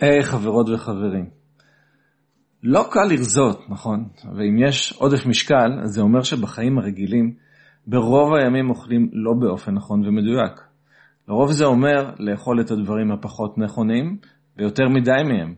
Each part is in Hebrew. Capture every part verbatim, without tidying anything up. היי חברות וחברים, לא קל לרזות, נכון? ואם יש עודף משקל, אז זה אומר שבחיים הרגילים ברוב הימים אוכלים לא באופן נכון ומדויק. לרוב זה אומר לאכול את הדברים הפחות נכונים ויותר מדי מהם.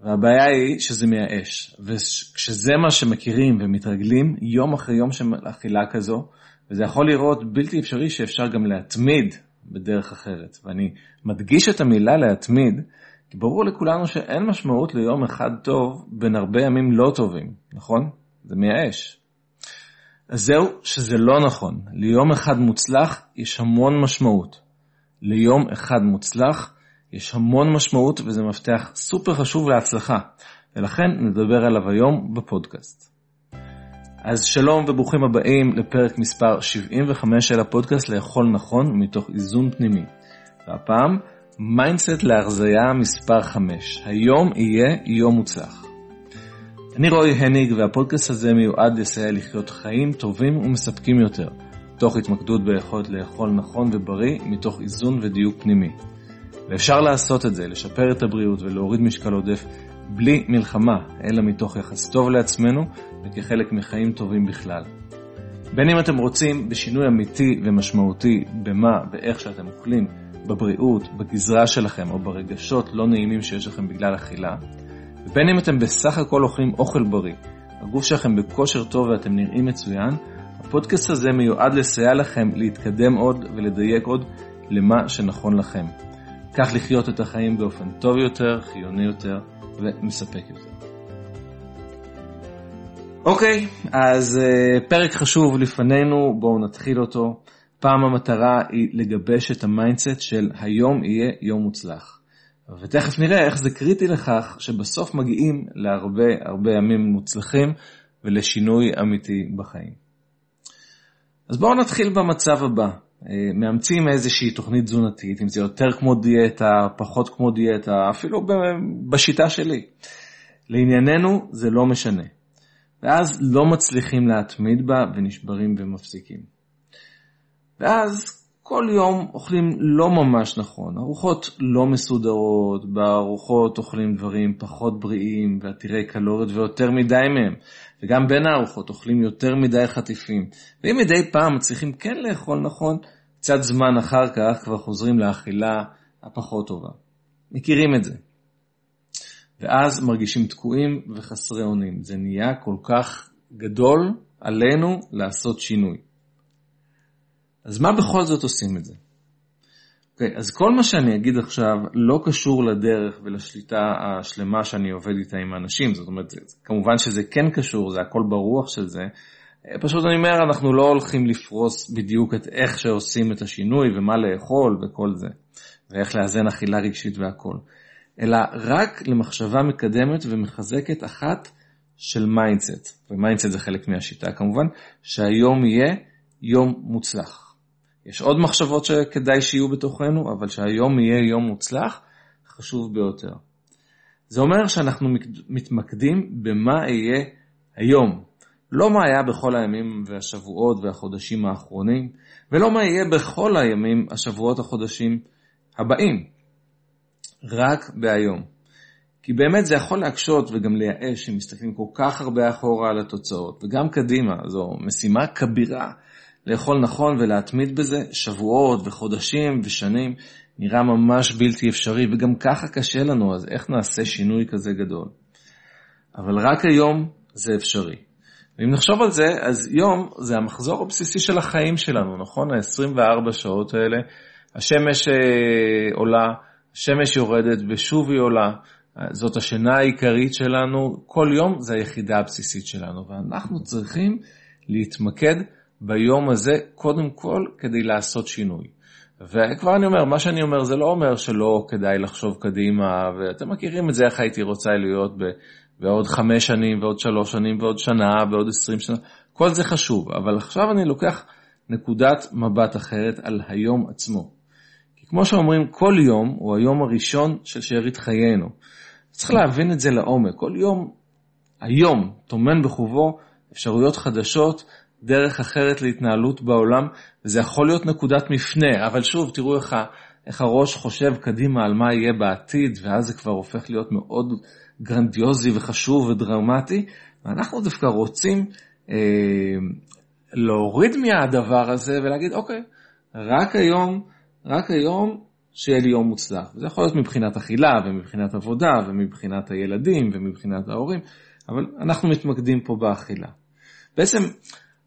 והבעיה היא שזה מייאש, וכשזה מה שמכירים ומתרגלים יום אחרי יום של אכילה כזו, וזה יכול לראות בלתי אפשרי שאפשר גם להתמיד בדרך אחרת. ואני מדגיש את המילה להתמיד, כי ברור לכולנו שאין משמעות ליום אחד טוב בין הרבה ימים לא טובים, נכון? זה מייאש. אז זהו שזה לא נכון. ליום אחד מוצלח יש המון משמעות. ליום אחד מוצלח יש המון משמעות, וזה מפתח סופר חשוב להצלחה. ולכן נדבר עליו היום בפודקאסט. אז שלום וברוכים הבאים לפרק מספר שבעים וחמש של הפודקאסט לאכול נכון מתוך איזון פנימי. והפעם, מיינדסט להרזיה מספר חמש. היום יהיה יום מוצלח. אני רועי הניג והפודקאסט הזה מיועד לסייע לחיות חיים טובים ומספקים יותר, תוך התמקדות ביכולת לאכול נכון ובריא מתוך איזון ודיוק פנימי. ואפשר לעשות את זה, לשפר את הבריאות ולהוריד משקל עודף בלי מלחמה, אלא מתוך יחס טוב לעצמנו וכחלק מחיים טובים בכלל. בין אם אתם רוצים בשינוי אמיתי ומשמעותי במה ואיך שאתם אוכלים, בבריאות, בגזרה שלכם או ברגשות לא נעימים שיש לכם בגלל אכילה, ובין אם אתם בסך הכל אוכלים אוכל בריא, הגוף שלכם בכושר טוב ואתם נראים מצוין, הפודקאסט הזה מיועד לסייע לכם להתקדם עוד ולדייק עוד למה שנכון לכם. כך לחיות את החיים באופן טוב יותר, חיוני יותר ומספק יותר. אוקיי, אז פרק חשוב לפנינו, בואו נתחיל אותו. פעם המטרה היא לגבש את המיינדסט של היום יהיה יום מוצלח. ותכף נראה איך זה קריטי לכך שבסוף מגיעים להרבה הרבה ימים מוצלחים ולשינוי אמיתי בחיים. אז בואו נתחיל במצב הבא. מאמצים איזושהי תוכנית תזונתית, אם זה יותר כמו דיאטה, פחות כמו דיאטה, אפילו בשיטה שלי. לענייננו זה לא משנה. ואז לא מצליחים להתמיד בה ונשברים ומפסיקים. ואז כל יום אוכלים לא ממש נכון, ארוחות לא מסודרות, בארוחות אוכלים דברים פחות בריאים ועתירי קלוריות ויותר מדי מהם, וגם בין הארוחות אוכלים יותר מדי חטיפים, ואם מדי פעם צריכים כן לאכול נכון, קצת זמן אחר כך כבר חוזרים לאכילה הפחות טובה. מכירים את זה. ואז מרגישים תקועים וחסרי אונים, זה נהיה כל כך גדול עלינו לעשות שינוי. אז מה בכל זאת עושים את זה? אוקיי, אז כל מה שאני אגיד עכשיו לא קשור לדרך ולשליטה השלמה שאני עובד איתה עם האנשים. זאת אומרת, כמובן שזה כן קשור, זה הכל ברוח של זה. פשוט אני אומר, אנחנו לא הולכים לפרוס בדיוק את איך שעושים את השינוי ומה לאכול וכל זה, ואיך לאזן אכילה רגשית והכל. אלא רק למחשבה מקדמת ומחזקת אחת של מיינדסט. ומיינדסט זה חלק מהשיטה כמובן, שהיום יהיה יום מוצלח. יש עוד מחשבות שכדאי שיהיו בתוכנו, אבל שהיום יהיה יום מוצלח, חשוב ביותר. זה אומר שאנחנו מתמקדים במה יהיה היום. לא מה היה בכל הימים והשבועות והחודשים האחרונים, ולא מה יהיה בכל הימים, השבועות, החודשים הבאים. רק בהיום. כי באמת זה יכול להקשות וגם לייאש, אם מסתכלים כל כך הרבה אחורה על התוצאות, וגם קדימה, זו משימה כבירה. לאכול נכון ולהתמיד בזה שבועות וחודשים ושנים נראה ממש בלתי אפשרי, וגם ככה קשה לנו, אז איך נעשה שינוי כזה גדול? אבל רק היום זה אפשרי. ואם נחשוב על זה, אז יום זה המחזור הבסיסי של החיים שלנו, נכון? ה-עשרים וארבע שעות האלה, השמש עולה, השמש יורדת ושוב היא עולה, זאת השינה העיקרית שלנו, כל יום זה היחידה הבסיסית שלנו, ואנחנו צריכים להתמקד ביום הזה קודם כל כדי לעשות שינוי. וכבר אני אומר, מה שאני אומר זה לא אומר שלא כדאי לחשוב קדימה, ואתם מכירים את זה, איך הייתי רוצה להיות בעוד חמש שנים ועוד שלוש שנים ועוד שנה ועוד עשרים שנה, כל זה חשוב, אבל עכשיו אני לוקח נקודת מבט אחרת על היום עצמו. כי כמו שאומרים, כל יום הוא היום הראשון של שארית חיינו. צריך להבין את זה לעומק, כל יום, היום, תומן בחובו אפשרויות חדשות, דרך אחרת להתנהלות בעולם, וזה יכול להיות נקודת מפנה, אבל שוב, תראו איך איך הראש חושב קדימה על מה יהיה בעתיד, ואז זה כבר הופך להיות מאוד גרנדיוזי וחשוב ודרמטי, ואנחנו דווקא רוצים אה, להוריד מהדבר הזה ולהגיד, אוקיי, רק היום, רק היום שיהיה לי יום מוצלח. וזה יכול להיות מבחינת אכילה ומבחינת עבודה ומבחינת הילדים ומבחינת ההורים, אבל אנחנו מתמקדים פה באכילה. בעצם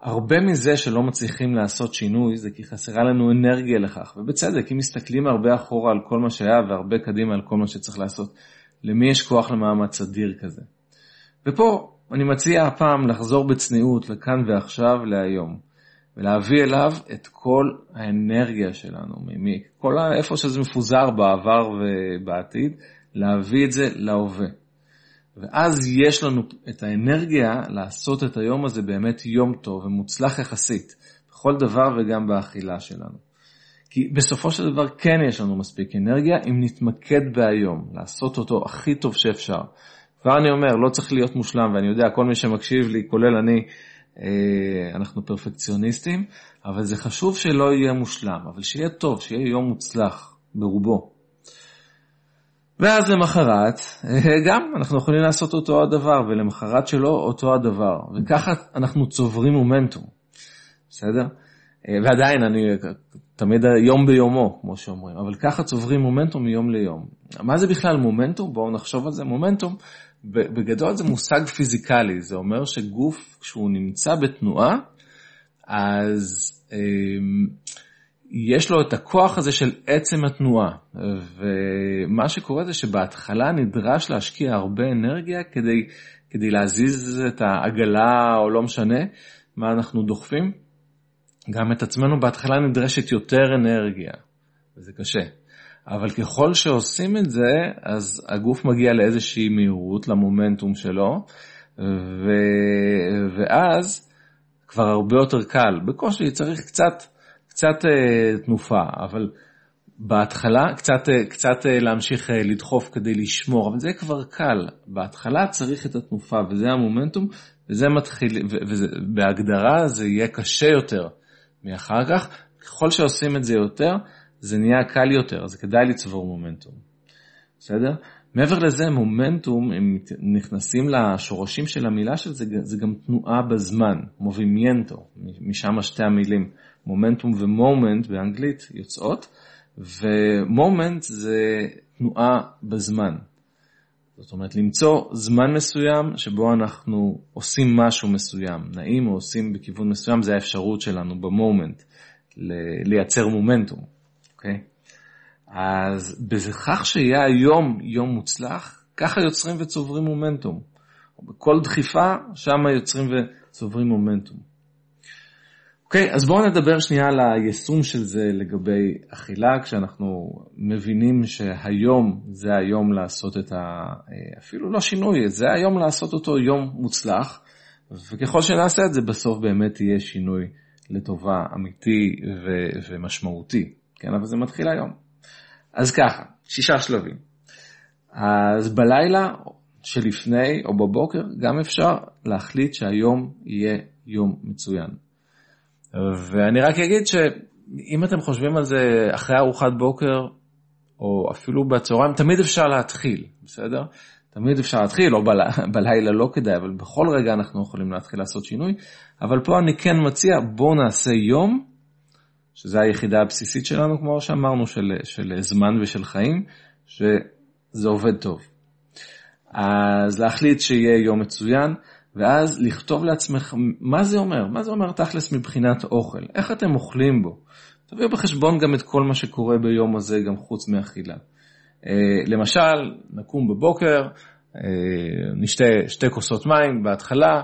הרבה מזה שלא מצליחים לעשות שינוי זה כי חסרה לנו אנרגיה לכך, ובצדק, אם מסתכלים הרבה אחורה על כל מה שהיה והרבה קדימה על כל מה שצריך לעשות, למי יש כוח למאמץ אדיר כזה? ופה אני מציע הפעם לחזור בצניעות לכאן ועכשיו, להיום, ולהביא אליו את כל האנרגיה שלנו, כל איפה שזה מפוזר בעבר ובעתיד, להביא את זה להווה. ואז יש לנו את האנרגיה לעשות את היום הזה באמת יום טוב ומוצלח יחסית, בכל דבר וגם באכילה שלנו. כי בסופו של דבר כן יש לנו מספיק אנרגיה אם נתמקד בהיום, לעשות אותו הכי טוב שאפשר. כבר אני אומר, לא צריך להיות מושלם, ואני יודע, כל מי שמקשיב לי, כולל אני, אנחנו פרפקציוניסטים, אבל זה חשוב שלא יהיה מושלם, אבל שיהיה טוב, שיהיה יום מוצלח ברובו. ואז למחרת, גם אנחנו יכולים לעשות אותו הדבר, ולמחרת שלו אותו הדבר, וככה אנחנו צוברים מומנטום, בסדר? ועדיין אני תמיד יום ביומו, כמו שאומרים, אבל ככה צוברים מומנטום מיום ליום. מה זה בכלל מומנטום? בואו נחשוב על זה. מומנטום, בגדול זה מושג פיזיקלי, זה אומר שגוף כשהוא נמצא בתנועה, אז יש לו את הכוח הזה של עצם התנועה, ומה שקורה זה שבהתחלה נדרש להשקיע הרבה אנרגיה כדי, כדי להזיז את העגלה או לא משנה מה אנחנו דוחפים, גם את עצמנו בהתחלה נדרשת יותר אנרגיה, וזה קשה. אבל ככל שעושים את זה, אז הגוף מגיע לאיזושהי מהירות, למומנטום שלו, ו... ואז כבר הרבה יותר קל. בקושי צריך קצת, קצת תנופה, אבל בהתחלה, קצת, קצת להמשיך לדחוף כדי לשמור, אבל זה כבר קל. בהתחלה צריך את התנופה, וזה המומנטום, וזה מתחיל, ובהגדרה זה יהיה קשה יותר מאחר כך. ככל שעושים את זה יותר, זה נהיה קל יותר, אז כדאי לצבור מומנטום. בסדר? מעבר לזה, מומנטום, אם נכנסים לשורשים של המילה של זה, זה גם תנועה בזמן, מובימיינטו, משם שתי המילים, מומנטום ומומנט באנגלית יוצאות, ומומנט זה תנועה בזמן. זאת אומרת, למצוא זמן מסוים שבו אנחנו עושים משהו מסוים, נעים או עושים בכיוון מסוים, זה האפשרות שלנו במומנט, לייצר מומנטום. Okay. אז בכך שיהיה היום יום מוצלח, ככה יוצרים וצוברים מומנטום. בכל דחיפה, שם יוצרים וצוברים מומנטום. אוקיי, okay, אז בואו נדבר שנייה על היישום של זה לגבי אכילה, כשאנחנו מבינים שהיום זה היום לעשות את ה... אפילו לא שינוי, זה היום לעשות אותו יום מוצלח, וככל שנעשה את זה בסוף באמת יהיה שינוי לטובה, אמיתי ו- ומשמעותי. כן, אבל זה מתחיל היום. אז ככה, שישה שלבים. אז בלילה שלפני או בבוקר גם אפשר להחליט שהיום יהיה יום מצוין. ואני רק אגיד שאם אתם חושבים על זה אחרי ארוחת בוקר, או אפילו בצהריים, תמיד אפשר להתחיל, בסדר? תמיד אפשר להתחיל, או בלילה לא כדאי, אבל בכל רגע אנחנו יכולים להתחיל לעשות שינוי. אבל פה אני כן מציע, בואו נעשה יום, שזו היחידה הבסיסית שלנו, כמו שאמרנו, של, של זמן ושל חיים, שזה עובד טוב. אז להחליט שיהיה יום מצוין, ואז לכתוב לעצמך, מה זה אומר? מה זה אומר תכלס מבחינת אוכל? איך אתם אוכלים בו? תביאו בחשבון גם את כל מה שקורה ביום הזה, גם חוץ מאכילה. למשל, נקום בבוקר, נשתה שתי כוסות מים בהתחלה,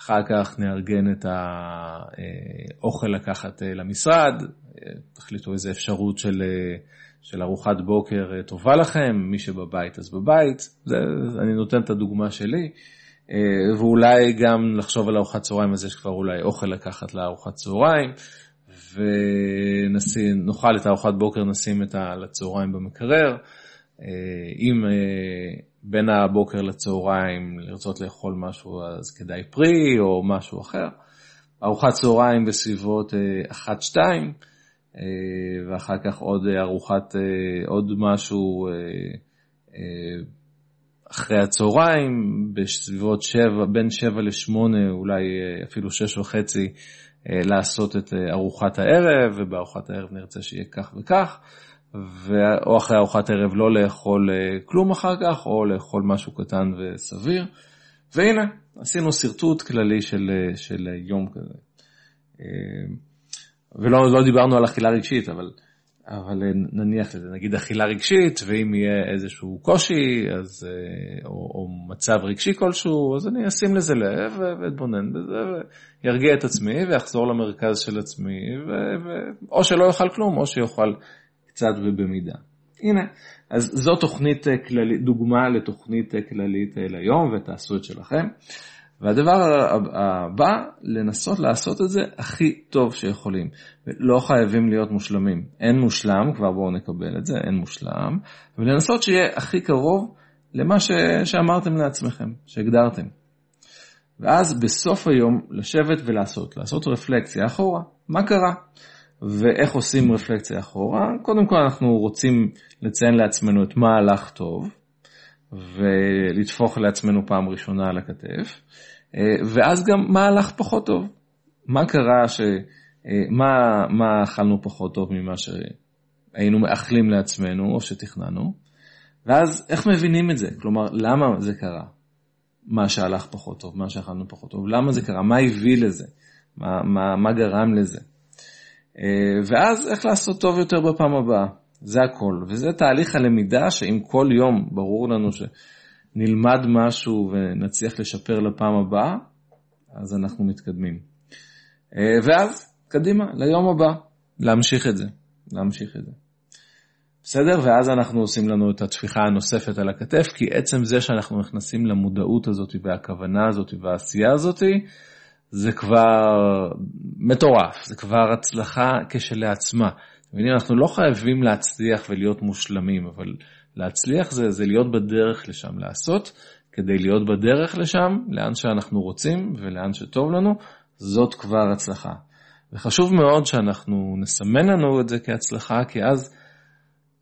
אחר כך נארגן את האוכל לקחת למשרד, תחליטו איזה אפשרות של, של ארוחת בוקר טובה לכם, מי שבבית אז בבית, זה, אני נותן את הדוגמה שלי, ואולי גם לחשוב על ארוחת צהריים, אז יש כבר אולי אוכל לקחת לארוחת צהריים, ונאכל את הארוחת בוקר, נשים את הצהריים במקרר, אם בין הבוקר לצהריים לרצות לאכול משהו אז כדאי פרי או משהו אחר. ארוחת צהריים בסביבות אחת שתיים, ואחר כך עוד ארוחת, עוד משהו אחרי הצהריים, בסביבות שבע, בין שבע לשמונה, אולי אפילו שש וחצי, לעשות את ארוחת הערב, ובארוחת הערב נרצה שיהיה כך וכך, או אחרי ארוחת ערב לא לאכול כלום אחר כך, או לאכול משהו קטן וסביר. והנה, עשינו סרטוט כללי של, של יום כזה. ולא, לא דיברנו על אכילה רגשית, אבל, אבל נניח לזה, נגיד אכילה רגשית, ואם יהיה איזשהו קושי, אז, או, או מצב רגשי כלשהו, אז אני אשים לזה לב, ואתבונן בזה, וירגיע את עצמי, ואחזור למרכז של עצמי, ו, ו, או שלא יאכל כלום, או שיאכל קצת ובמידה. הנה, אז זו תוכנית כללית, דוגמה לתוכנית כללית ליום, ותעשו את שלכם. והדבר הבא, לנסות לעשות את זה הכי טוב שיכולים. לא חייבים להיות מושלמים. אין מושלם, כבר בואו נקבל את זה, אין מושלם. ולנסות שיהיה הכי קרוב למה ש... שאמרתם לעצמכם, שהגדרתם. ואז בסוף היום לשבת ולעשות, לעשות רפלקציה אחורה. מה קרה? ואיך עושים רפלקציה אחורה? קודם כל אנחנו רוצים לציין לעצמנו את מה הלך טוב, ולתפוך לעצמנו פעם ראשונה על הכתף, ואז גם מה הלך פחות טוב. מה קרה, ש... מה, מה אכלנו פחות טוב ממה שהיינו מאכלים לעצמנו או שתכננו, ואז איך מבינים את זה? כלומר, למה זה קרה? מה שהלך פחות טוב, מה שאכלנו פחות טוב, למה זה קרה? מה הביא לזה? מה, מה, מה גרם לזה? ואז איך לעשות טוב יותר בפעם הבאה. זה הכל. וזה תהליך הלמידה שאם כל יום ברור לנו שנלמד משהו ונצליח לשפר לפעם הבאה, אז אנחנו מתקדמים. ואז, קדימה, ליום הבא, להמשיך את זה. להמשיך את זה. בסדר? ואז אנחנו עושים לנו את התפיחה הנוספת על הכתף, כי עצם זה שאנחנו נכנסים למודעות הזאת והכוונה הזאת והעשייה הזאת, זה כבר מטורף, זה כבר הצלחה כשלעצמה. אנחנו לא חייבים להצליח ולהיות מושלמים, אבל להצליח זה, זה להיות בדרך לשם, לעשות, כדי להיות בדרך לשם, לאן שאנחנו רוצים ולאן שטוב לנו, זאת כבר הצלחה. וחשוב מאוד שאנחנו נסמן לנו את זה כהצלחה, כי אז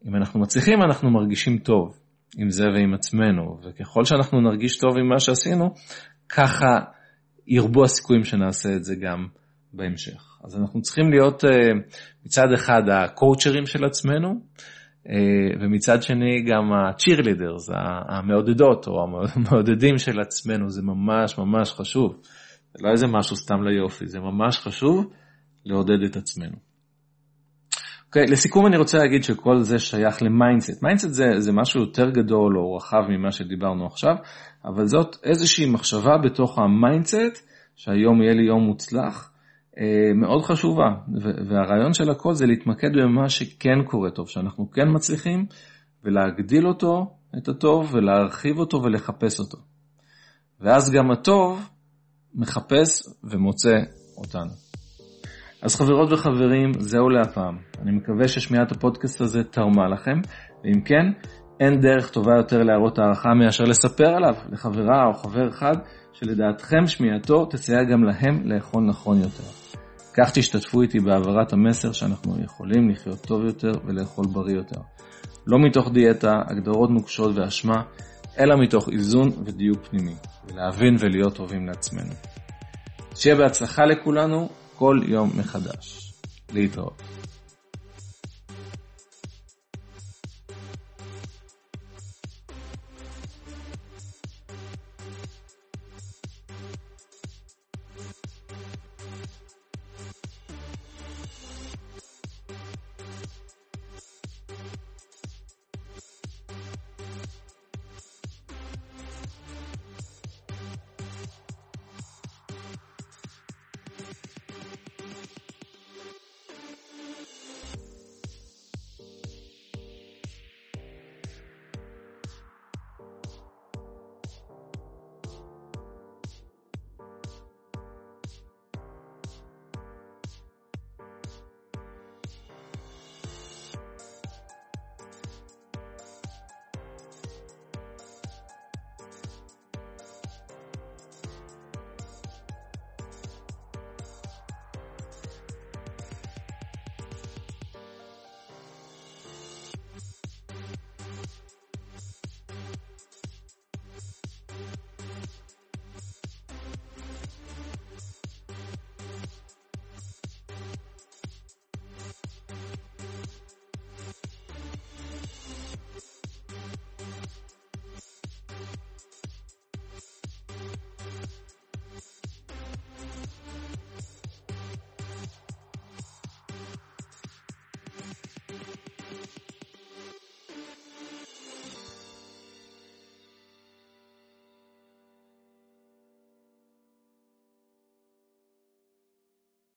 אם אנחנו מצליחים, אנחנו מרגישים טוב עם זה ועם עצמנו, וככל שאנחנו נרגיש טוב עם מה שעשינו, ככה ירבו הסיכויים שנעשה את זה גם בהמשך. אז אנחנו צריכים להיות מצד אחד הקואוצ'רים של עצמנו, ומצד שני גם הצ'ירלידרס, המעודדות או המעודדים של עצמנו. זה ממש ממש חשוב. זה לא איזה משהו סתם ליופי, זה ממש חשוב לעודד את עצמנו. אוקיי, לסיכום אני רוצה להגיד שכל זה שייך למיינדסט. מיינדסט זה, זה משהו יותר גדול או רחב ממה שדיברנו עכשיו, אבל זאת איזושהי מחשבה בתוך המיינדסט, שהיום יהיה לי יום מוצלח, מאוד חשובה, והרעיון של הכל זה להתמקד במה שכן קורה טוב, שאנחנו כן מצליחים, ולהגדיל אותו, את הטוב, ולהרחיב אותו ולחפש אותו. ואז גם הטוב מחפש ומוצא אותנו. אז חברות וחברים, זהו להפעם. אני מקווה ששמיעת הפודקאסט הזה תרמה לכם, ואם כן, אין דרך טובה יותר להראות הערכה מאשר לספר עליו לחברה או חבר אחד, שלדעתכם שמיעתו תסייע גם להם לאכול נכון יותר. כך תשתתפו איתי בעברת המסר שאנחנו יכולים לחיות טוב יותר ולאכול בריא יותר. לא מתוך דיאטה, הגדרות נוקשות ואשמה, אלא מתוך איזון ודיוק פנימי, ולהבין ולהיות טובים לעצמנו. שיהיה בהצלחה לכולנו כל יום מחדש. להתראות.